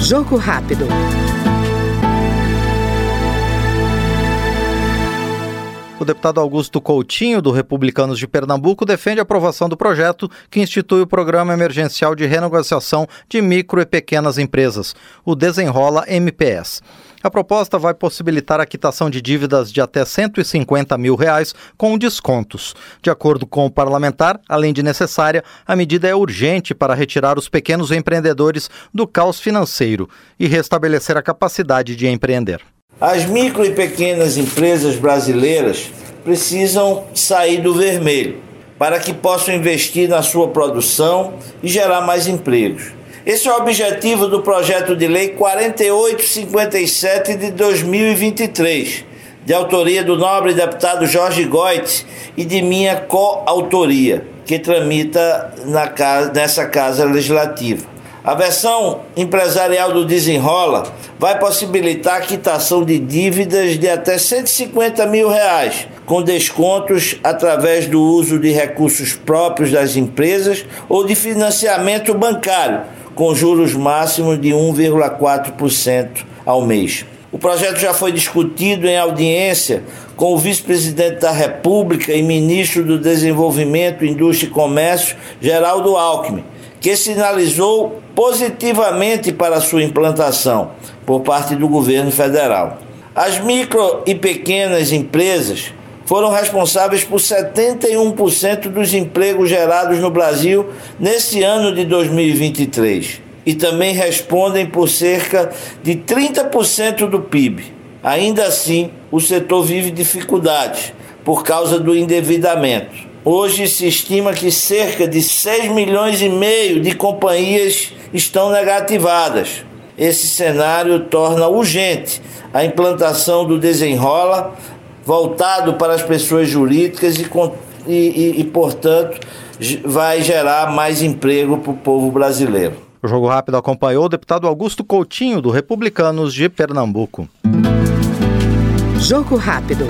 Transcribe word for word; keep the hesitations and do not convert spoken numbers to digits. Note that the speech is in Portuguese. Jogo Rápido. O deputado Augusto Coutinho, do Republicanos de Pernambuco, defende a aprovação do projeto que institui o Programa Emergencial de Renegociação de Micro e Pequenas Empresas, o Desenrola M P Es. A proposta vai possibilitar a quitação de dívidas de até cento e cinquenta mil reais com descontos. De acordo com o parlamentar, além de necessária, a medida é urgente para retirar os pequenos empreendedores do caos financeiro e restabelecer a capacidade de empreender. As micro e pequenas empresas brasileiras precisam sair do vermelho para que possam investir na sua produção e gerar mais empregos. Esse é o objetivo do projeto de lei quarenta e oito cinquenta e sete de dois mil e vinte e três, de autoria do nobre deputado Jorge Goites e de minha coautoria, que tramita na casa, nessa Casa Legislativa. A versão empresarial do Desenrola vai possibilitar a quitação de dívidas de até cento e cinquenta mil reais, com descontos através do uso de recursos próprios das empresas ou de financiamento bancário, com juros máximos de um vírgula quatro por cento ao mês. O projeto já foi discutido em audiência com o vice-presidente da República e ministro do Desenvolvimento, Indústria e Comércio, Geraldo Alckmin, que sinalizou positivamente para sua implantação por parte do governo federal. As micro e pequenas empresas foram responsáveis por setenta e um por cento dos empregos gerados no Brasil nesse ano de dois mil e vinte e três e também respondem por cerca de trinta por cento do P I B. Ainda assim, o setor vive dificuldades por causa do endividamento. Hoje se estima que cerca de seis milhões e meio de companhias estão negativadas. Esse cenário torna urgente a implantação do Desenrola, voltado para as pessoas jurídicas e, e, e portanto, vai gerar mais emprego para o povo brasileiro. O Jogo Rápido acompanhou o deputado Augusto Coutinho, do Republicanos de Pernambuco. Jogo Rápido.